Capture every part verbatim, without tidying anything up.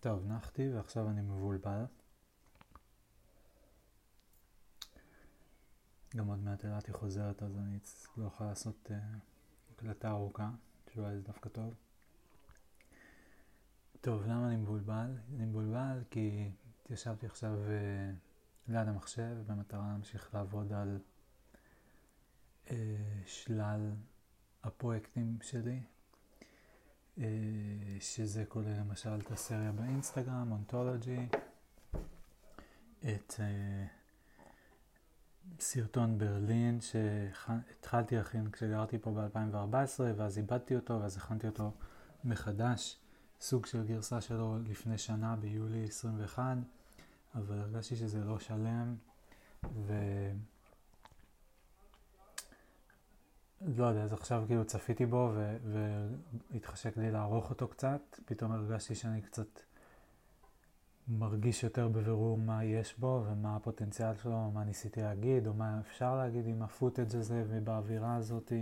טוב, נחתי ועכשיו אני מבולבל. גם עוד מעט אלעתי חוזרת, אז אני לא יכול לעשות הקלטה uh, ארוכה, תשובה זה דווקא טוב. טוב, למה אני מבולבל? אני מבולבל כי התיישבתי עכשיו uh, ליד המחשב במטרה להמשיך לעבוד על uh, שלל הפרויקטים שלי. שזה כולל למשל את הסריה באינסטגרם, אונטולוג'י, את uh, סרטון ברלין שהתחלתי להכין כשגרתי פה ב-אלפיים וארבע עשרה ואז איבדתי אותו ואז הכנתי אותו מחדש, סוג של גרסה שלו לפני שנה ביולי עשרים ואחת, אבל הרגשתי שזה לא שלם ו... לא יודע, אז עכשיו כאילו צפיתי בו והתחשק לי לערוך אותו קצת. פתאום הרגשתי שאני קצת מרגיש יותר בבירור מה יש בו ומה הפוטנציאל שלו, מה ניסיתי להגיד או מה אפשר להגיד עם הפוטאג' הזה ובאווירה הזאת.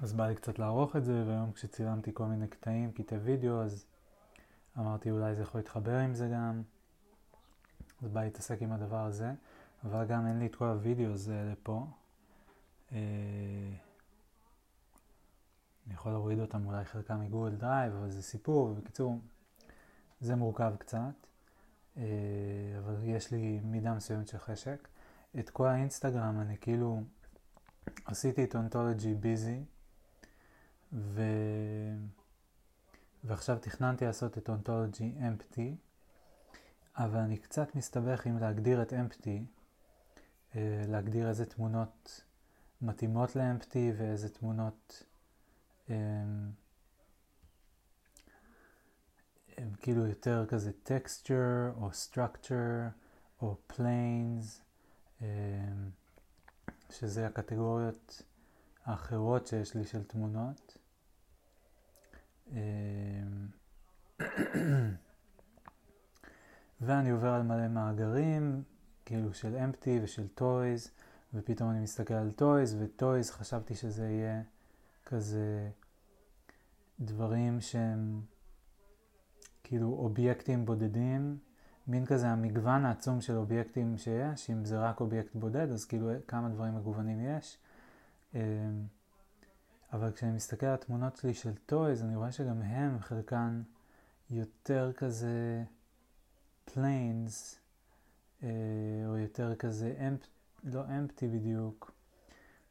אז בא לי קצת לערוך את זה, והיום כשצילמתי כל מיני קטעים, קטעי וידאו, אז אמרתי אולי זה יכול להתחבר עם זה גם. אז בא להתעסק עם הדבר הזה, אבל גם אין לי את כל הוידאו הזה לפה. Uh, אני יכול להוריד אותם אולי חלקם מגוגל דרייב, אבל זה סיפור. בקיצור, זה מורכב קצת, uh, אבל יש לי מידה מסוימת של חשק. את כל האינסטגרם אני כאילו עשיתי את אונטולוג'י ביזי, ו... ועכשיו תכננתי לעשות את אונטולוג'י אמפטי, אבל אני קצת מסתבך עם להגדיר את אמפטי, uh, להגדיר איזה תמונות מתאימות לאמפטי ואיזה תמונות הם, הם כאילו יותר כזה texture או structure או planes, הם, שזה הקטגוריות האחרות שיש לי של תמונות. ואני עובר על מלא מאגרים כאילו של אמפטי ושל toys, ופתאום אני מסתכל על טויז, וטויז חשבתי שזה יהיה כזה דברים שהם כאילו אובייקטים בודדים, מין כזה המגוון העצום של אובייקטים שיש, אם זה רק אובייקט בודד, אז כאילו כמה דברים מגוונים יש. אבל כשאני מסתכל על התמונות שלי של טויז, אני רואה שגם הם חלקן יותר כזה planes, או יותר כזה empty, לא אמפטי בדיוק.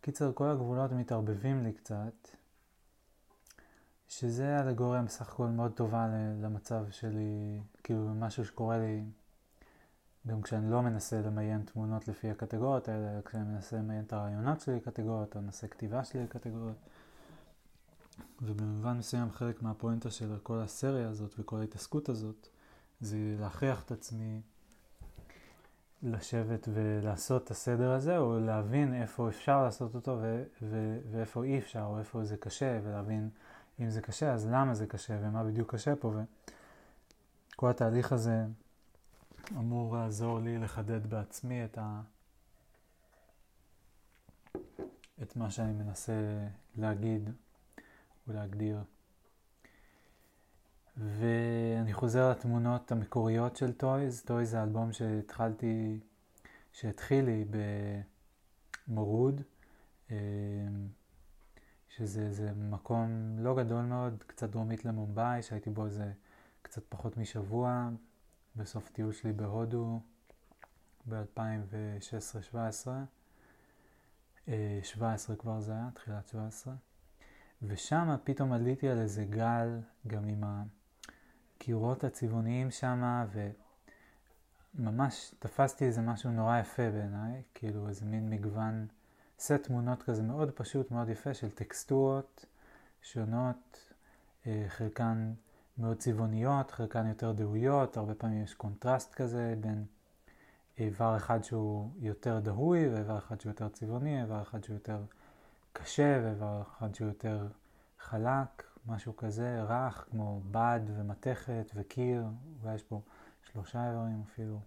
קיצר, כל הגבולות מתערבבים לי קצת, שזה אלגוריה בסך הכל מאוד טובה למצב שלי, כאילו משהו שקורה לי גם כשאני לא מנסה למיין תמונות לפי הקטגוריות, אלא כשאני מנסה למיין את הרעיונות שלי לקטגוריות, או נעשה כתיבה שלי לקטגוריות. ובמובן מסוים חלק מהפואנטה של כל הסריה הזאת וכל ההתעסקות הזאת, זה להכריח את עצמי לשבת ולעשות את הסדר הזה, או להבין איפה אפשר לעשות אותו ו- ו- ואיפה אי אפשר, או איפה זה קשה, ולהבין אם זה קשה, אז למה זה קשה, ומה בדיוק קשה פה. וכל התהליך הזה אמור לעזור לי לחדד בעצמי את, ה- את מה שאני מנסה להגיד ולהגדיר. ואני חוזר לתמונות המקוריות של טויז. טויז זה אלבום שהתחלתי, שהתחיל לי במרוד, שזה זה מקום לא גדול מאוד, קצת דרומית למומבאי, שהייתי בו זה קצת פחות משבוע, בסוף טיול שלי בהודו, ב-אלפיים ושש עשרה שבע עשרה, שבע עשרה כבר זה היה, תחילת שבע עשרה, ושם פתאום עליתי על איזה גל, גם עם ה... קירות הצבעוניים שמה, וממש תפסתי איזה משהו נורא יפה בעיניי, כאילו איזה מין מגוון, סט תמונות כזה מאוד פשוט, מאוד יפה, של טקסטורות שונות, חלקן מאוד צבעוניות, חלקן יותר דהויות, הרבה פעמים יש קונטרסט כזה בין איבר אחד שהוא יותר דהוי, ואיבר אחד שהוא יותר צבעוני, איבר אחד שהוא יותר קשה, ואיבר אחד שהוא יותר חלק, משהו כזה רך, כמו בד ומתכת וקיר, אולי יש פה שלושה איברים אפילו.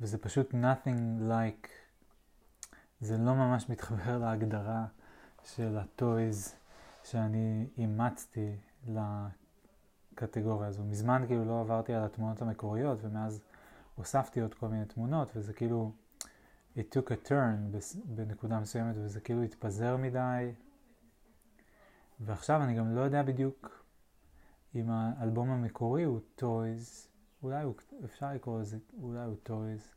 וזה פשוט nothing like, זה לא ממש מתחבר להגדרה של הטויז שאני אימצתי לקטגוריה הזו. מזמן כאילו לא עברתי על התמונות המקוריות, ומאז הוספתי עוד כל מיני תמונות, וזה כאילו, it took a turn בנקודה מסוימת, וזה כאילו התפזר מדי. ועכשיו אני גם לא יודע בדיוק אם האלבום המקורי הוא טויז, אולי הוא, אפשר לקרוא לזה, אולי הוא טויז.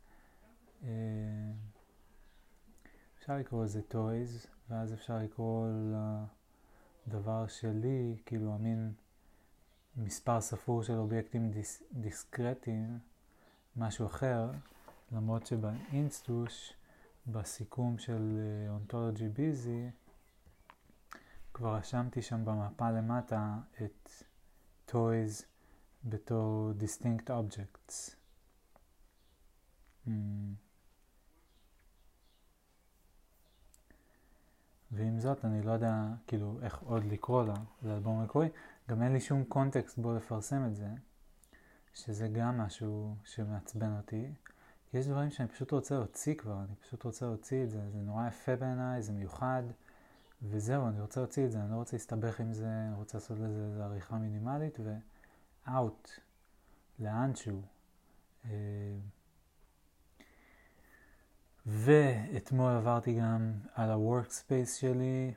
אפשר לקרוא לזה טויז, ואז אפשר לקרוא לדבר שלי, כאילו המין מספר ספור של אובייקטים דיס, דיסקרטיים, משהו אחר, למרות שבאינסטוש, בסיכום של אונתולוגי ביזי, כבר רשמתי שם במפה למטה את טויז בתור distinct objects. Mm. ועם זאת אני לא יודע כאילו איך עוד לקרוא לה, לאלבום המקורי, גם אין לי שום קונטקסט בו לפרסם את זה, שזה גם משהו שמעצבן אותי. יש דברים שאני פשוט רוצה להוציא כבר, אני פשוט רוצה להוציא את זה, זה נורא יפה בעיניי, זה מיוחד, וזהו, אני רוצה להוציא את זה, אני לא רוצה להסתבך עם זה, אני רוצה לעשות לזה עריכה מינימלית, ו-out, לאנשהו. ואתמול עברתי גם על ה-workspace שלי,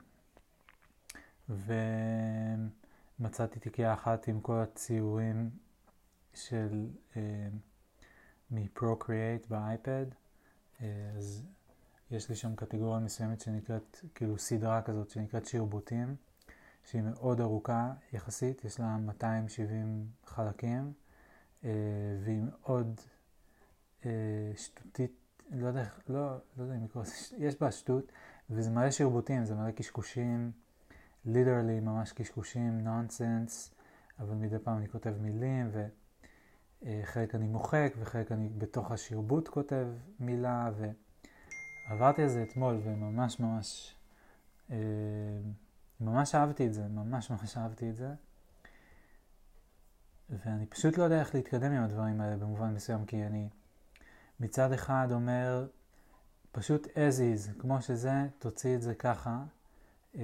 ומצאתי תיקייה אחת עם כל הציורים של מ-Procreate באייפד, אז יש לי שם קטגוריה מסוימת שנקראת, כאילו סדרה כזאת שנקראת שירבוטים, שהיא מאוד ארוכה יחסית, יש לה מאתיים שבעים חלקים, והיא מאוד שטותית, לא יודע, לא, לא יודע אם לקרוא, יש בה שטות, וזה מלא שירבוטים, זה מלא קשקושים, ליטרלי ממש קשקושים, נונסנס, אבל מדי פעם אני כותב מילים, וחלק אני מוחק, וחלק אני בתוך השירבוט כותב מילה, ו... עברתי על זה אתמול וממש ממש, אה, ממש אהבתי את זה, ממש ממש אהבתי את זה. ואני פשוט לא יודע איך להתקדם עם הדברים האלה במובן מסוים, כי אני מצד אחד אומר, פשוט as is, כמו שזה, תוציא את זה ככה, אה,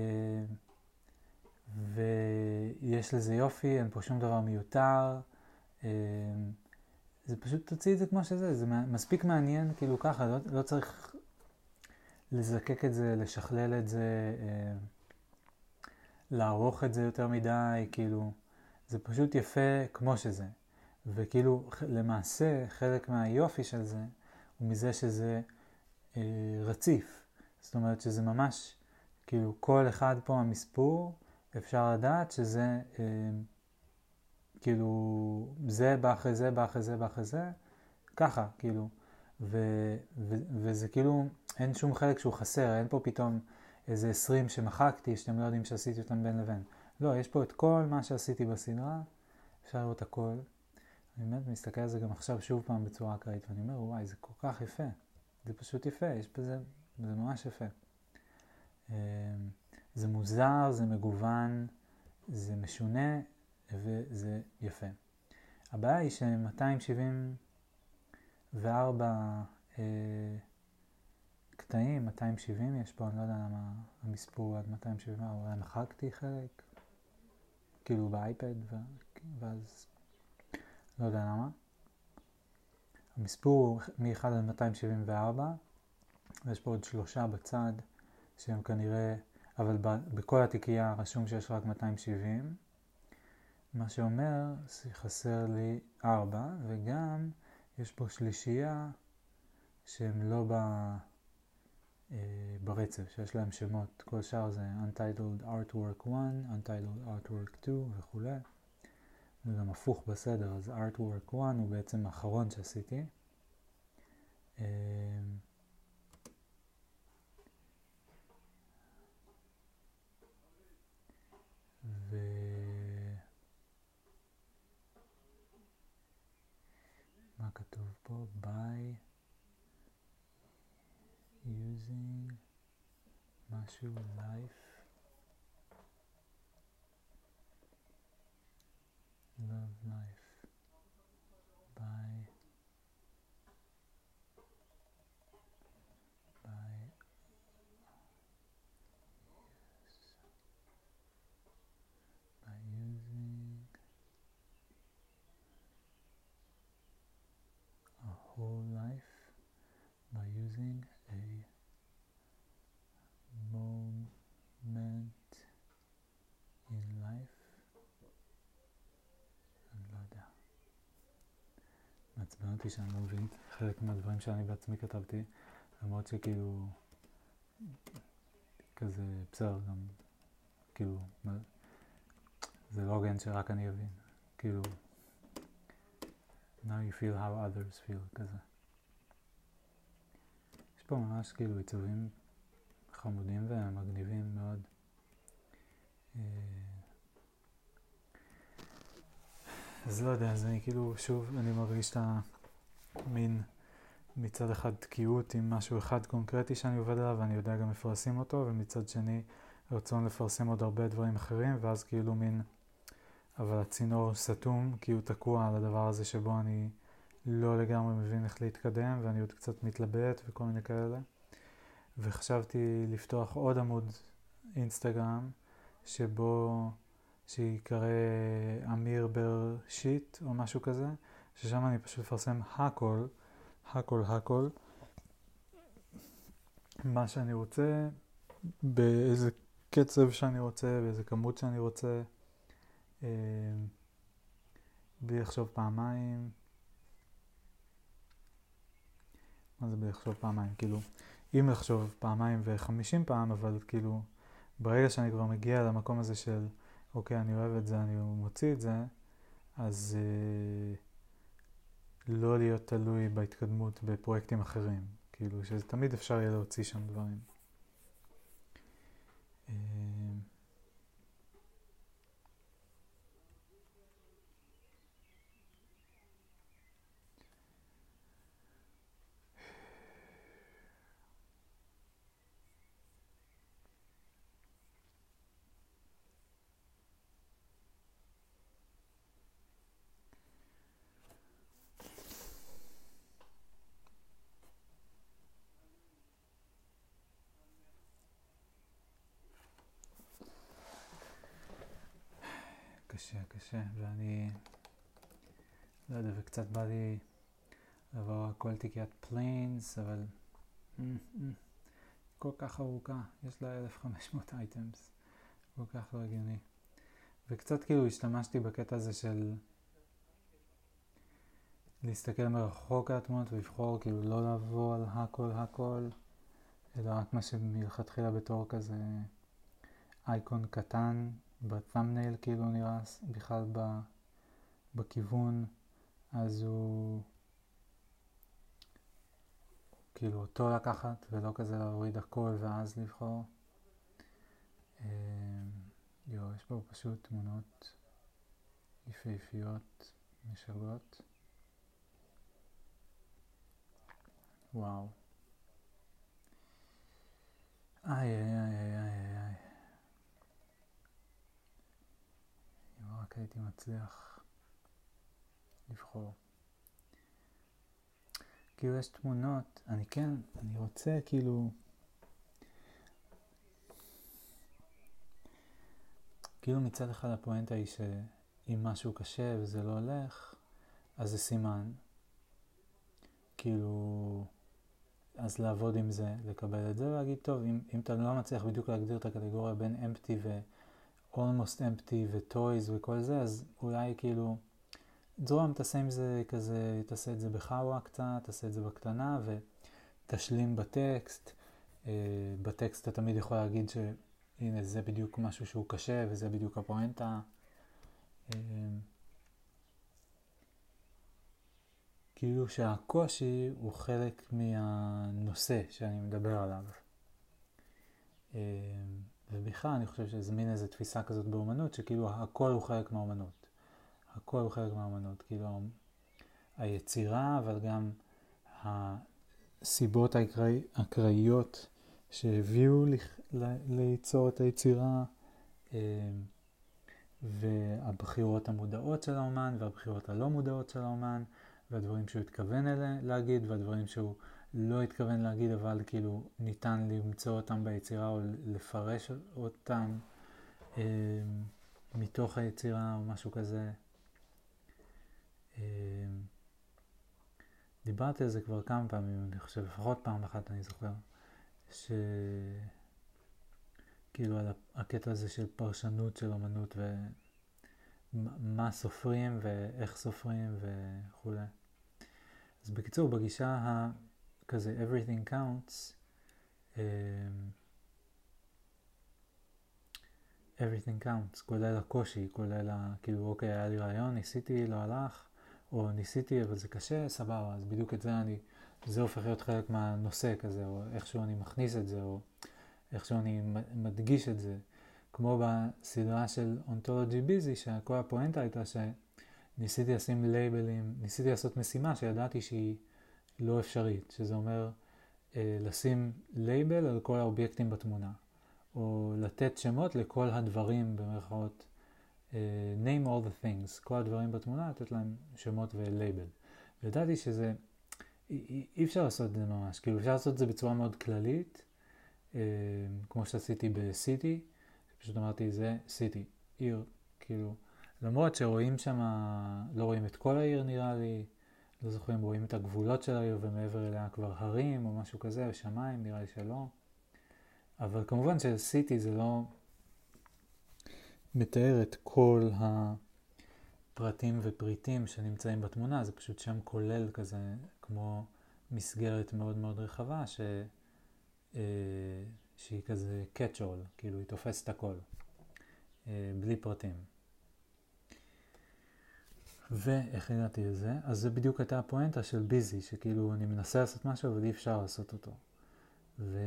ויש לזה יופי, אין פה שום דבר מיותר, אה, זה פשוט תוציא את זה כמו שזה, זה מספיק מעניין, כאילו ככה, לא, לא צריך... לזקק את זה, לשכלל את זה, אה, לערוך את זה יותר מדי, כאילו, זה פשוט יפה כמו שזה. וכאילו, למעשה, חלק מהיופי של זה, הוא מזה שזה אה, רציף. זאת אומרת שזה ממש, כאילו, כל אחד פה המספור, אפשר לדעת שזה, אה, כאילו, זה בא אחרי זה, בא אחרי זה, בא אחרי זה, ככה, כאילו. ו- ו- וזה כאילו... אין שום חלק שהוא חסר, אין פה פתאום איזה עשרים שמחקתי, שאתם לא יודעים שעשיתי אותם בין לבין. לא, יש פה את כל מה שעשיתי בסדרה, אפשר לראות הכל. אני באמת מסתכל על זה גם עכשיו שוב פעם בצורה אקראית, ואני אומר, וואי, זה כל כך יפה. זה פשוט יפה, יש בזה, זה ממש יפה. זה מוזר, זה מגוון, זה משונה, וזה יפה. הבעיה היא ש-מאתיים שבעים וארבע... קטעים, מאתיים שבעים יש פה, אני לא יודע למה המספור עד מאתיים שבעים, אולי מחקתי חלק, כאילו באייפד, ואז לא יודע למה. המספור מ-אחד עד מאתיים שבעים וארבע, ויש פה עוד שלושה בצד, שהם כנראה, אבל בכל התיקייה רשום שיש רק מאתיים שבעים, מה שאומר, חסר לי ארבע, וגם יש פה שלישייה שהם לא ב... ברצף, שיש להם שמות, כל שאר זה Untitled Artwork אחת, Untitled Artwork שתיים וכו'. זה גם הפוך בסדר, אז Artwork אחת הוא בעצם האחרון שעשיתי. ו... מה כתוב פה? By... using משהו life love life by by causing a moment in life אני לא יודע. מעצבן אותי שאני לא מבין חלק מהדברים שאני בעצמי כתבתי, למרות שכאילו כזה בסדר גם, כאילו זה לא הוגן שרק אני אבין, כאילו now you feel how others feel, כזה. יש פה ממש כאילו עיצובים חמודים ומגניבים מאוד. אז לא יודע, אז אני כאילו, שוב, אני מרגיש את המין מצד אחד תקיעות עם משהו אחד קונקרטי שאני עובד עליו, ואני יודע גם לפרסם אותו, ומצד שני רצון לפרסם עוד הרבה דברים אחרים, ואז כאילו מין, אבל הצינור סתום, כי הוא תקוע על הדבר הזה שבו אני לא לגמרי מבין איך להתקדם, ואני עוד קצת מתלבט וכל מיני כאלה. וחשבתי לפתוח עוד עמוד אינסטגרם, שבו, שיקרא אמיר בר שיט או משהו כזה, ששם אני פשוט אפרסם הכל, הכל, הכל, מה שאני רוצה, באיזה קצב שאני רוצה, באיזה כמות שאני רוצה, בלי לחשוב פעמיים. מה זה בלי לחשוב פעמיים? כאילו, אם לחשוב פעמיים וחמישים פעם, אבל כאילו, ברגע שאני כבר מגיע למקום הזה של, אוקיי, אני אוהב את זה, אני מוציא את זה, אז אה, לא להיות תלוי בהתקדמות בפרויקטים אחרים. כאילו, שתמיד אפשר יהיה להוציא שם דברים. אה, קשה, קשה, ואני לא יודע, וקצת בא לי לעבור הכל תיקיית פליינס, אבל כל כך ארוכה, יש לה אלף וחמש מאות אייטמס, כל כך לא הגיוני. וקצת כאילו השתמשתי בקטע הזה של להסתכל מרחוק התמונות ולבחור כאילו לא לעבור על הכל הכל, אלא רק מה שמלכתחילה בתור כזה אייקון קטן, בתמנייל כאילו נראה בכלל ב, בכיוון, אז הוא כאילו אותו לקחת ולא כזה להוריד הכל ואז לבחור. יו, יש פה פשוט תמונות יפהפיות, משגעות. וואו. איי איי איי איי איי. רק הייתי מצליח לבחור. כאילו יש תמונות, אני כן, אני רוצה כאילו, כאילו מצד אחד הפואנטה היא שאם משהו קשה וזה לא הולך, אז זה סימן. כאילו, אז לעבוד עם זה, לקבל את זה ולהגיד, טוב, אם, אם אתה לא מצליח בדיוק להגדיר את הקטגוריה בין empty ו... almost empty וטויז וכל זה, אז אולי כאילו, זרום, תעשה עם זה כזה, תעשה את זה בחאווה קצת, תעשה את זה בקטנה ותשלים בטקסט. Uh, בטקסט אתה תמיד יכול להגיד שהנה זה בדיוק משהו שהוא קשה וזה בדיוק הפואנטה. Uh, כאילו שהקושי הוא חלק מהנושא שאני מדבר עליו. אה... Uh, ובכלל אני חושב שזה מין איזו תפיסה כזאת באומנות, שכאילו הכל הוא חלק מהאומנות. הכל הוא חלק מהאומנות, כאילו היצירה, אבל גם הסיבות האקראיות שהביאו ליצור את היצירה, והבחירות המודעות של האומן, והבחירות הלא מודעות של האומן, והדברים שהוא התכוון להגיד, והדברים שהוא... לא התכוון להגיד, אבל כאילו ניתן למצוא אותם ביצירה או לפרש אותם אה, מתוך היצירה או משהו כזה. אה, דיברתי על זה כבר כמה פעמים, אני חושב, לפחות פעם אחת אני זוכר, ש... כאילו על הקטע הזה של פרשנות של אמנות ומה סופרים ואיך סופרים וכו'. אז בקיצור, בגישה כזה everything counts, everything counts, כולל הקושי, כולל ה... כאילו, אוקיי, היה לי רעיון, ניסיתי, לא הלך, או ניסיתי, אבל זה קשה, סבבה, אז בדיוק את זה אני... זה הופך להיות חלק מהנושא כזה, או איכשהו אני מכניס את זה, או... איכשהו אני מדגיש את זה, כמו בסדרה של אונתולוגי ביזי, שכל הפואנטה הייתה שניסיתי לשים לייבלים, ניסיתי לעשות משימה שידעתי שהיא לא אפשרית, שזה אומר אה, לשים לייבל על כל האובייקטים בתמונה, או לתת שמות לכל הדברים במרכאות, אה, name all the things, כל הדברים בתמונה, לתת להם שמות ולייבל. וידעתי שזה, אי, אי אפשר לעשות את זה ממש, כאילו אפשר לעשות את זה בצורה מאוד כללית, כמו שעשיתי בסיטי, פשוט אמרתי זה סיטי, עיר, כאילו, למרות שרואים שם, לא רואים את כל העיר נראה לי, לא זוכרים, רואים את הגבולות של העיר ומעבר אליה כבר הרים או משהו כזה, שמיים, נראה לי שלא, אבל כמובן שסיטי זה לא מתאר את כל הפרטים ופריטים שנמצאים בתמונה, זה פשוט שם כולל כזה, כמו מסגרת מאוד מאוד רחבה, ש... שהיא כזה catch-all, כאילו היא תופסת את הכל, בלי פרטים. ואיך הגעתי לזה? אז זה בדיוק הייתה הפואנטה של ביזי, שכאילו אני מנסה לעשות משהו אבל אי אפשר לעשות אותו. ו...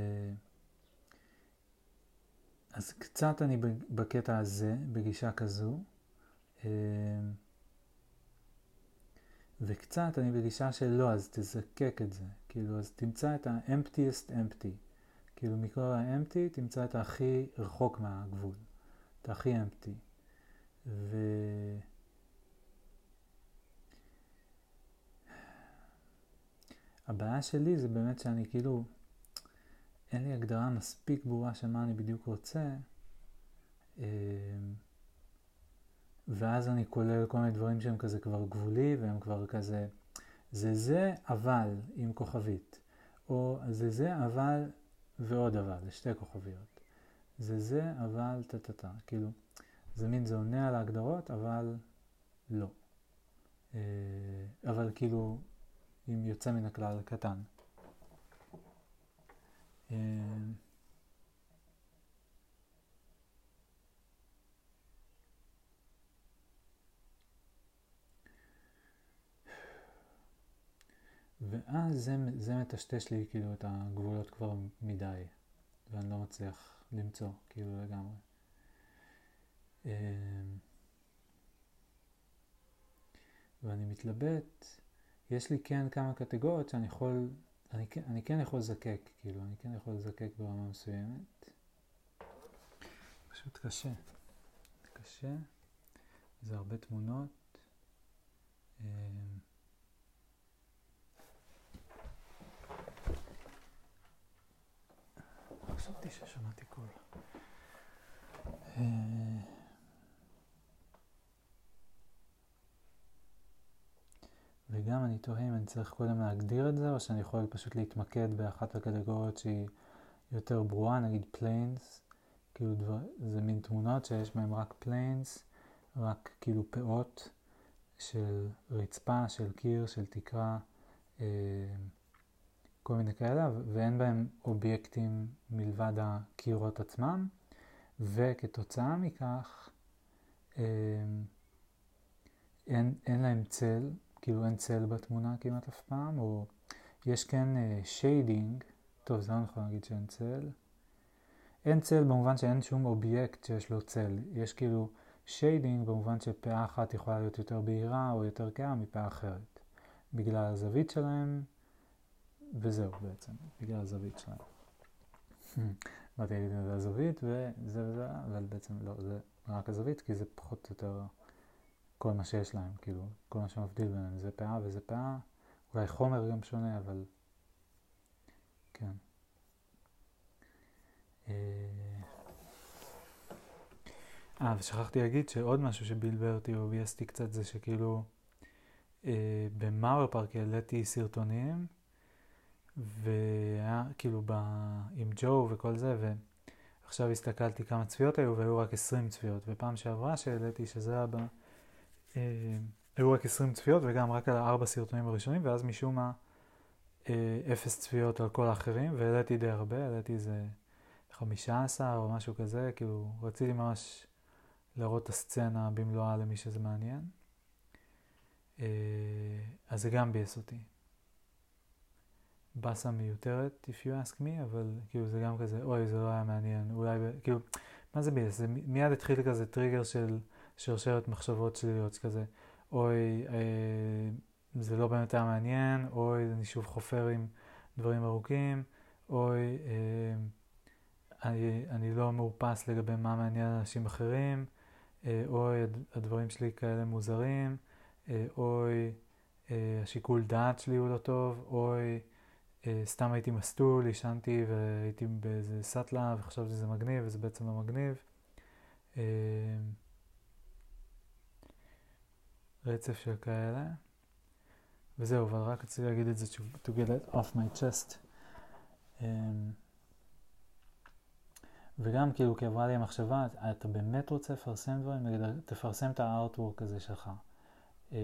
אז קצת אני בקטע הזה, בגישה כזו, וקצת אני בגישה של לא, אז תזקק את זה, כאילו אז תמצא את ה-emptiest empty. כאילו מכל האמפטי תמצא את הכי רחוק מהגבול, את הכי אמפטי. ו... הבעיה שלי זה באמת שאני כאילו, אין לי הגדרה מספיק ברורה שמה אני בדיוק רוצה, ואז אני כולל כל מיני דברים שהם כזה כבר גבולי, והם כבר כזה, זה זה אבל עם כוכבית, או זה זה אבל... ועוד אבל, זה שתי כוכביות. זה זה, אבל תתתה. כאילו, זה מין, זה עונה על ההגדרות, אבל לא. אבל כאילו, אם יוצא מן הכלל קטן. ואז זה, זה מטשטש לי כאילו את הגבולות כבר מדי, ואני לא מצליח למצוא כאילו לגמרי. ואני מתלבט, יש לי כן כמה קטגוריות שאני יכול, אני, אני כן יכול לזקק, כאילו, אני כן יכול לזקק ברמה מסוימת. פשוט קשה, קשה, זה הרבה תמונות. חשבתי ששמעתי קול. וגם אני תוהה אם אני צריך קודם להגדיר את זה, או שאני יכול פשוט להתמקד באחת הקטגוריות שהיא יותר ברורה, נגיד planes, כאילו דבר, זה מין תמונות שיש בהן רק planes, רק כאילו פאות של רצפה, של קיר, של תקרה, אה, כל מיני כאלה, ואין בהם אובייקטים מלבד הקירות עצמם, וכתוצאה מכך אין, אין להם צל, כאילו אין צל בתמונה כמעט אף פעם, או יש כן שיידינג, טוב זה לא נכון להגיד שאין צל, אין צל במובן שאין שום אובייקט שיש לו צל, יש כאילו שיידינג במובן שפאה אחת יכולה להיות יותר בהירה או יותר קרה מפאה אחרת, בגלל הזווית שלהם, וזהו בעצם, בגלל הזווית שלהם. באתי להגיד את הזווית וזה וזה, אבל בעצם לא, זה רק הזווית, כי זה פחות או יותר כל מה שיש להם, כאילו, כל מה שמבדיל ביניהם, זה פאה וזה פאה, אולי חומר גם שונה, אבל... כן. אה, ושכחתי להגיד שעוד משהו שבלבל אותי או ביאסתי קצת זה שכאילו... במאואר פארק העליתי סרטונים, והיה כאילו ב... עם ג'ו וכל זה, ועכשיו הסתכלתי כמה צפיות היו, והיו רק עשרים צפיות, ופעם שעברה שהעליתי שזה היה ב... אה, היו רק עשרים צפיות, וגם רק על ארבע סרטונים הראשונים, ואז משום מה אפס אה, צפיות על כל האחרים, והעליתי די הרבה, העליתי איזה חמישה עשר או משהו כזה, כאילו רציתי ממש לראות את הסצנה במלואה למי שזה מעניין. אה, אז זה גם ביס אותי. בסה מיותרת, if you ask me, אבל כאילו זה גם כזה, אוי, זה לא היה מעניין, אולי, כאילו, מה זה ביס? זה מיד התחיל כזה טריגר של שרשרת מחשבות שליליות כזה, אוי, אה, זה לא באמת היה מעניין, אוי, אני שוב חופר עם דברים ארוכים, אוי, אה, אני, אני לא מאופס לגבי מה מעניין אנשים אחרים, אה, אוי, הדברים שלי כאלה מוזרים, אה, אוי, אה, השיקול דעת שלי הוא לא טוב, אוי, אה, סתם הייתי מסטול, ישנתי והייתי באיזה סטלה וחשבתי שזה מגניב וזה בעצם לא מגניב. אה, רצף של כאלה. וזהו, אבל רק רציתי להגיד את זה to get it off my chest. Um, וגם כאילו כי עברה לי המחשבה, אתה באמת רוצה לפרסם דברים, נגיד תפרסם את הארטוורק הזה שלך. Um,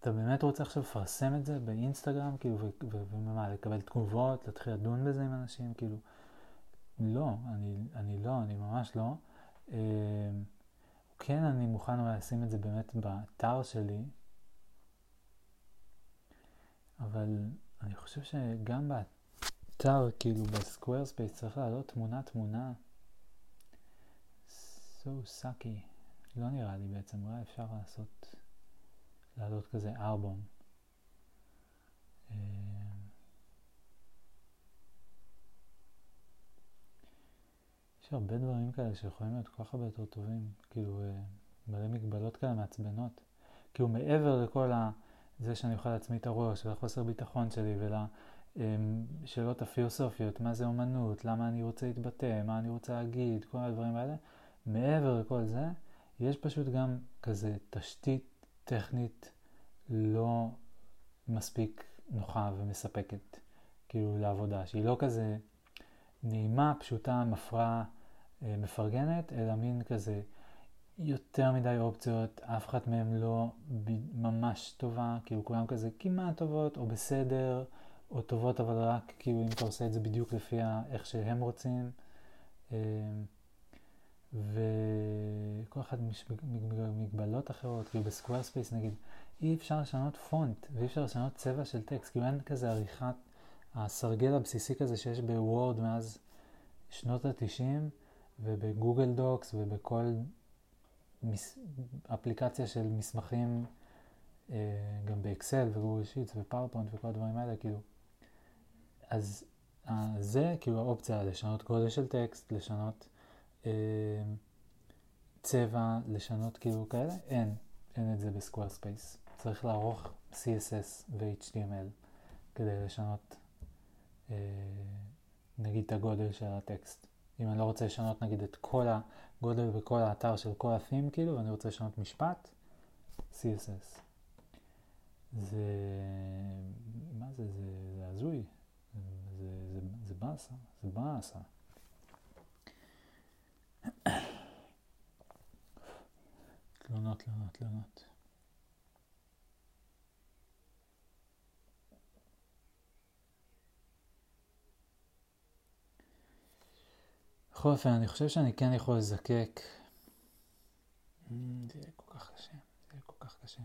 אתה באמת רוצה עכשיו לפרסם את זה באינסטגרם, כאילו, ומה, לקבל תגובות, להתחיל לדון בזה עם אנשים, כאילו, לא, אני, אני לא, אני ממש לא. Um, כן, אני מוכן אולי לשים את זה באמת באתר שלי, אבל אני חושב שגם באתר, כאילו בסקוואר ספייס, צריך לעלות תמונה תמונה. So sucky. לא נראה לי בעצם, אולי אפשר לעשות, לעלות כזה ארבום. יש הרבה דברים כאלה שיכולים להיות כל כך הרבה יותר טובים, כאילו מלא מגבלות כאלה מעצבנות, כאילו מעבר לכל ה... זה שאני אוכל לעצמי את הראש, ולחוסר ביטחון שלי, ולשאלות הפיוסופיות, מה זה אומנות, למה אני רוצה להתבטא, מה אני רוצה להגיד, כל הדברים האלה, מעבר לכל זה, יש פשוט גם כזה תשתית טכנית לא מספיק נוחה ומספקת, כאילו לעבודה, שהיא לא כזה נעימה, פשוטה, מפרה, מפרגנת, אלא מין כזה יותר מדי אופציות, אף אחת מהן לא ממש טובה, כאילו כולם כזה כמעט טובות או בסדר, או טובות אבל רק כאילו אם אתה עושה את זה בדיוק לפי איך שהם רוצים, וכל אחת מגבלות אחרות, כאילו בסקוואר ספייס נגיד, אי אפשר לשנות פונט ואי אפשר לשנות צבע של טקסט, כאילו אין כזה עריכת, הסרגל הבסיסי כזה שיש בוורד מאז שנות ה-תשעים, ובגוגל דוקס ובכל מס... אפליקציה של מסמכים, גם באקסל וגוגל שיטס ופאורפוינט וכל הדברים האלה, כאילו. אז זה כאילו האופציה, לשנות גודל של טקסט, לשנות צבע, לשנות כאילו כאלה, אין, אין את זה בסקוואר ספייס. צריך לערוך סי אס אס ו-אייץ' טי אם אל כדי לשנות נגיד את הגודל של הטקסט. אם אני לא רוצה לשנות נגיד את כל הגודל וכל האתר של כל ה-theme כאילו, ואני רוצה לשנות משפט, סי אס אס. זה... מה זה? זה הזוי. זה באסה. זה באסה. תלונות, תלונות, תלונות. בכל אופן, אני חושב שאני כן יכול לזקק. זה יהיה כל כך קשה, זה יהיה כל כך קשה.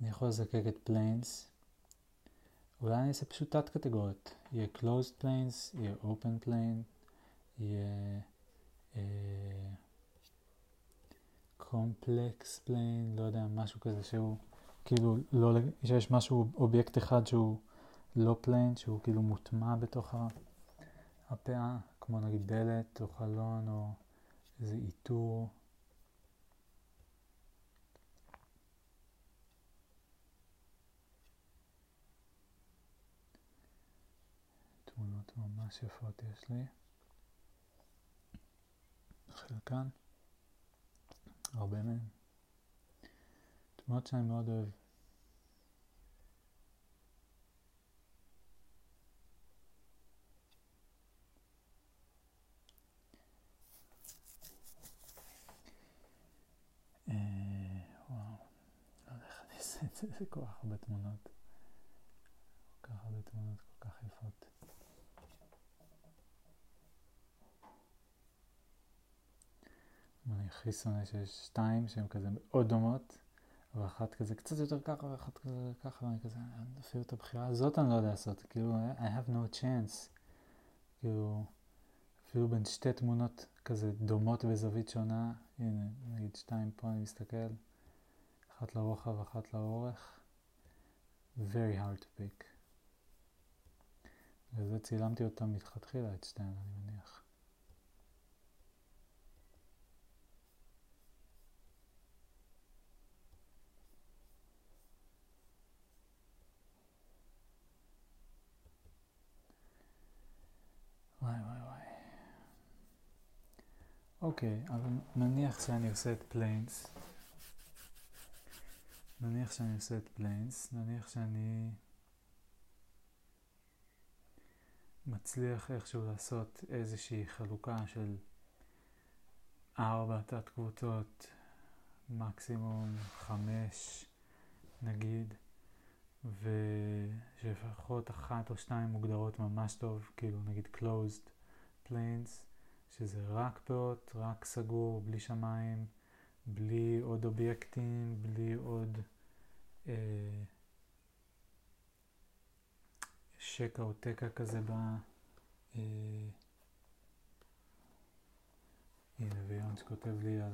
אני יכול לזקק את planes. אולי אני אעשה פשוט תת קטגוריות. יהיה closed planes, יהיה open plane, יהיה אה, complex plane, לא יודע, משהו כזה שהוא, כאילו, לא, שיש משהו, אובייקט אחד שהוא לא plane, שהוא כאילו מוטמע בתוך הפאה. כמו נגיד דלת או חלון או איזה איתור. תמונות ממש יפות יש לי. חלקן. הרבה מהם. תנועות שאני מאוד אוהב. וואו, לא יודע איך אני אעשה את זה, זה כל כך הרבה תמונות. כל כך הרבה תמונות, כל כך יפות. אני הכי שונא שיש שתיים שהן כזה מאוד דומות, ואחת כזה קצת יותר ככה ואחת כזה ככה, ואני כזה, אפילו את הבחירה הזאת אני לא יודע לעשות, כאילו, I have no chance, כאילו, אפילו בין שתי תמונות כזה דומות בזווית שונה, הנה, נגיד שתיים פה אני מסתכל, אחת לרוחב ואחת לאורך, very hard to pick. וזה צילמתי אותם מתחתחילה את שתיהן, אני מניח. אוקיי, okay, אבל נניח שאני עושה את planes, נניח שאני עושה את planes, נניח שאני מצליח איכשהו לעשות איזושהי חלוקה של ארבע תת קבוצות, מקסימום חמש נגיד, ושפחות אחת או שתיים מוגדרות ממש טוב, כאילו נגיד closed planes, שזה רק פאות, רק סגור, בלי שמיים, בלי עוד אובייקטים, בלי עוד אה, שקע או תקע כזה ב... אה, הנה ויון שכותב לי על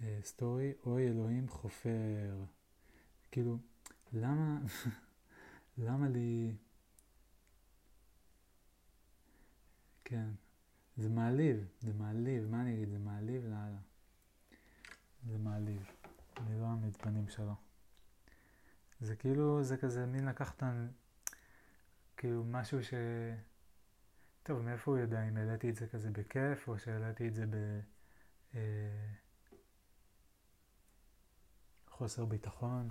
הסטורי, אוי אלוהים חופר. כאילו, למה, למה לי... כן. זה מעליב, זה מעליב, מה אני אגיד? זה מעליב לאללה. זה מעליב, אני לא עמיד פנים שלו. זה כאילו, זה כזה מין לקחת, כאילו משהו ש... טוב, מאיפה הוא יודע אם העליתי את זה כזה בכיף, או שהעליתי את זה בחוסר ביטחון.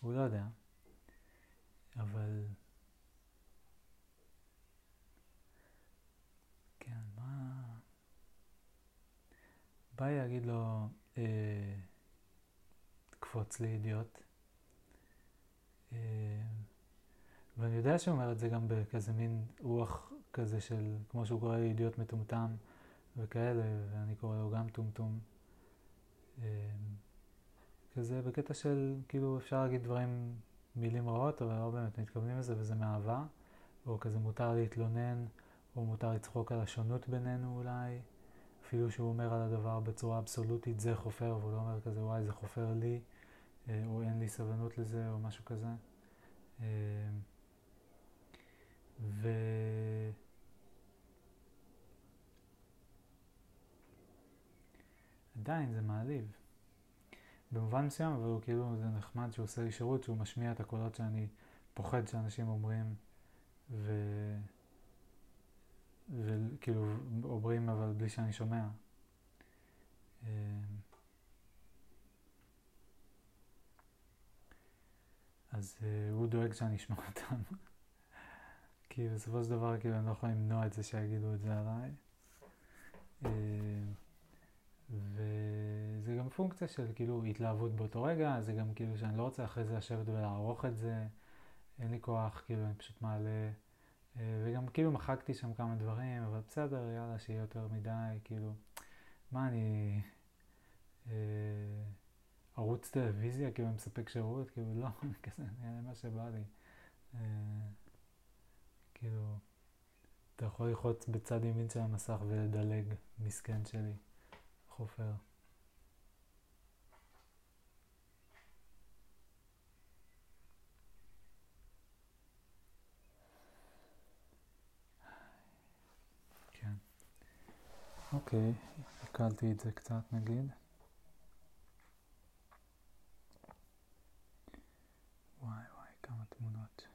הוא לא יודע, אבל... בא יגיד לו, אה, קפוץ לי אידיוט. אה, ואני יודע שהוא אומר את זה גם בכזה מין רוח כזה של, כמו שהוא קורא לי אידיוט מטומטם וכאלה, ואני קורא לו גם טומטום. אה, כזה בקטע של, כאילו אפשר להגיד דברים, מילים רעות, אבל לא באמת מתכוונים לזה וזה מאהבה, או כזה מותר להתלונן, או מותר לצחוק על השונות בינינו אולי. אפילו שהוא אומר על הדבר בצורה אבסולוטית, זה חופר, והוא לא אומר כזה, וואי, זה חופר לי, או אין לי סבלנות לזה, או משהו כזה. ו... עדיין, זה מעליב. במובן מסוים, אבל הוא כאילו, זה נחמד שהוא עושה לי שירות, שהוא משמיע את הקולות שאני פוחד שאנשים אומרים, ו... וכאילו עוברים אבל בלי שאני שומע. אז הוא דואג שאני אשמע אותם. כי בסופו של דבר כאילו אני לא יכול למנוע את זה שיגידו את זה עליי. וזה גם פונקציה של כאילו התלהבות באותו רגע, זה גם כאילו שאני לא רוצה אחרי זה לשבת ולערוך את זה. אין לי כוח, כאילו אני פשוט מעלה... וגם כאילו מחקתי שם כמה דברים, אבל בסדר, יאללה, שיהיה יותר מדי, כאילו, מה אני, אה, ערוץ טלוויזיה, כאילו, מספק שירות, כאילו, לא, כזה, נראה מה שבא לי. אה, כאילו, אתה יכול ללחוץ בצד ימין של המסך ולדלג, מסכן שלי, חופר. אוקיי, הקלתי את זה קצת נגיד. וואי וואי, כמה תמונות.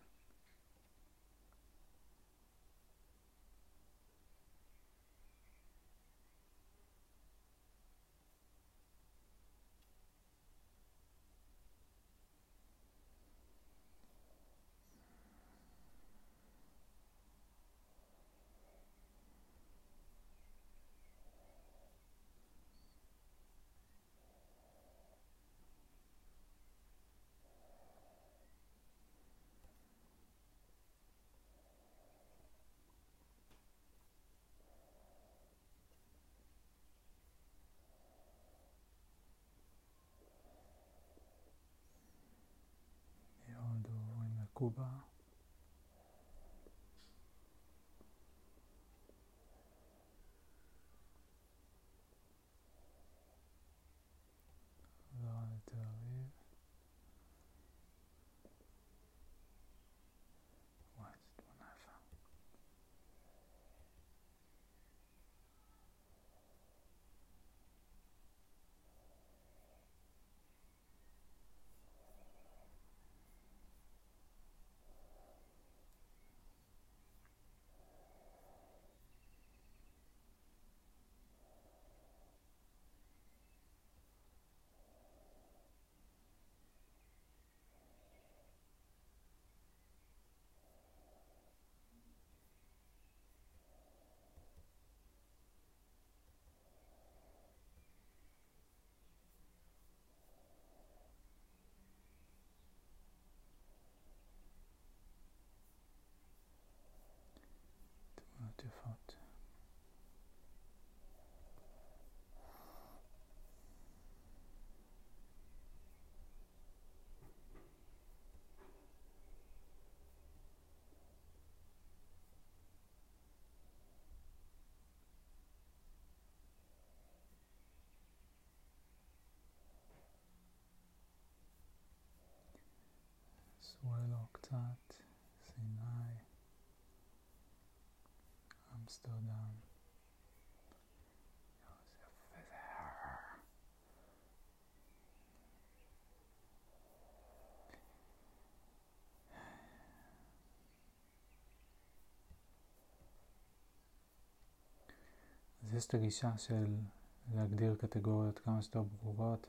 תחזקו בה. חזרה לתל אביב. וואי, זו תמונה יפה. יפות. סורי לו קצת, סיני, אמסטרדם. יואו, זה יפה, זה הרררר. אז יש את הגישה של להגדיר קטגוריות כמה שיותר ברורות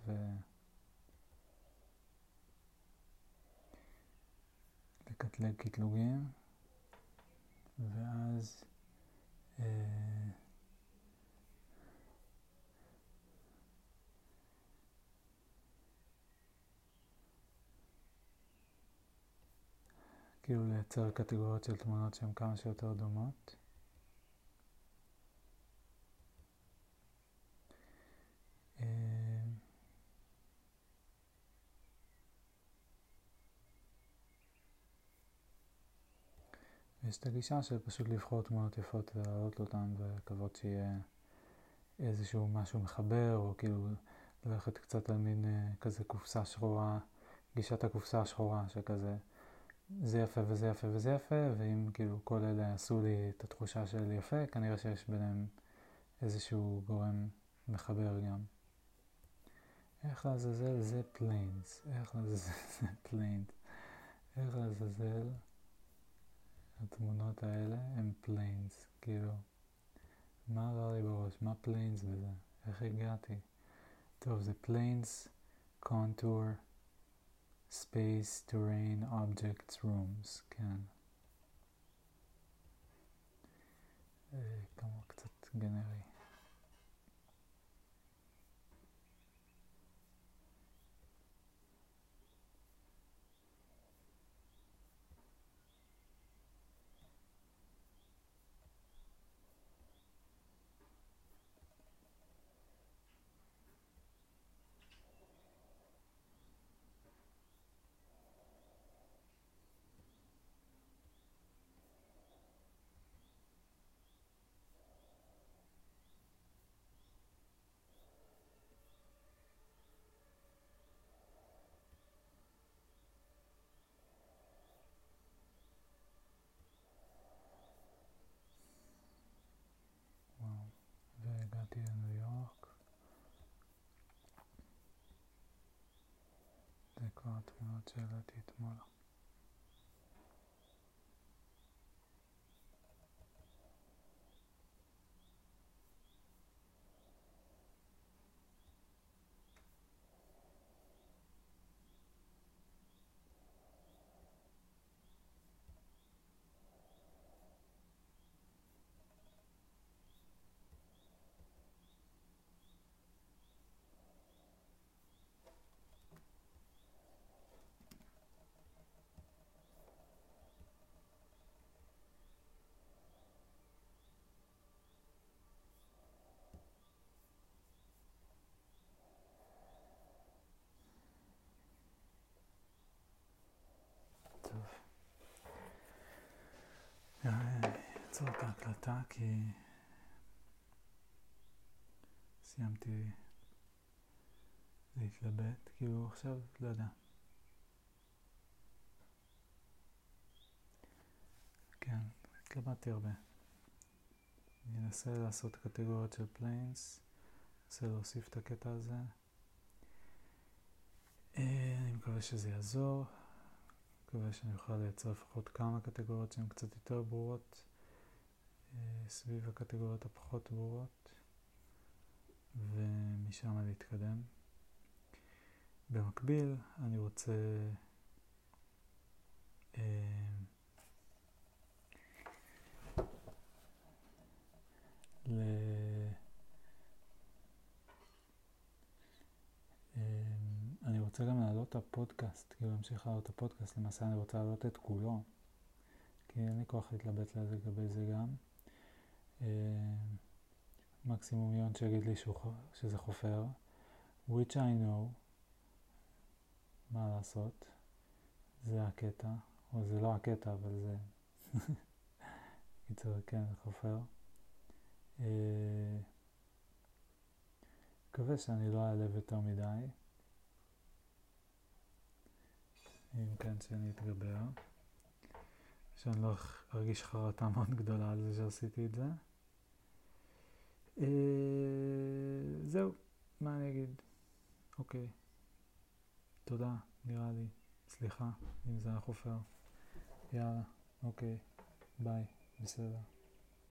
ולקטלג קטלוגים, ואז Uh, כאילו לייצר קטגוריות של תמונות שהן כמה שיותר דומות, uh, יש את הגישה של פשוט לבחור תמונות יפות ולהעלות אותן ולקוות שיהיה איזשהו משהו מחבר, או כאילו ללכת קצת על מין כזה קופסה שחורה, גישת הקופסה השחורה שכזה זה יפה וזה יפה וזה יפה, ואם כאילו כל אלה עשו לי את התחושה של יפה, כנראה שיש ביניהם איזשהו גורם מחבר גם. איך לעזאזל זה פליינס, איך לעזאזל זה פליינס, איך לעזאזל התמונות האלה הם פליינס, כאילו, מה עבר לי בראש? מה פליינס בזה? איך הגעתי? טוב, זה פליינס, קונטור, ספייס, טרין, אובייקטס, רומס, כן. אה, כמו קצת גנרי. לניו יורק. זה כבר התמונות שהעליתי אתמול. לעצור את ההקלטה כי סיימתי להתלבט, כאילו עכשיו לא יודע. כן, התלבטתי הרבה. אני אנסה לעשות קטגוריות של פליינס, אנסה להוסיף את הקטע הזה. אני מקווה שזה יעזור, מקווה שאני אוכל לייצר לפחות כמה קטגוריות שהן קצת יותר ברורות סביב הקטגוריות הפחות ברורות, ומשם להתקדם. במקביל אני רוצה ל... אני רוצה גם להעלות את הפודקאסט, כאילו להמשיך להעלות את הפודקאסט, למעשה אני רוצה להעלות את כולו, כי אין לי כוח להתלבט לזה לגבי זה גם. מקסימום יון שיגיד לי שזה חופר, which I know, מה לעשות, זה הקטע, או זה לא הקטע, אבל זה, קיצור, כן, חופר. מקווה שאני לא אעלב יותר מדי, אם כן שאני אתגבר, שאני לא ארגיש חרטה מאוד גדולה על זה שעשיתי את זה. זהו, מה אני אגיד? אוקיי, תודה, נראה לי, סליחה אם זה היה חופר, יאללה, אוקיי, ביי, בסדר.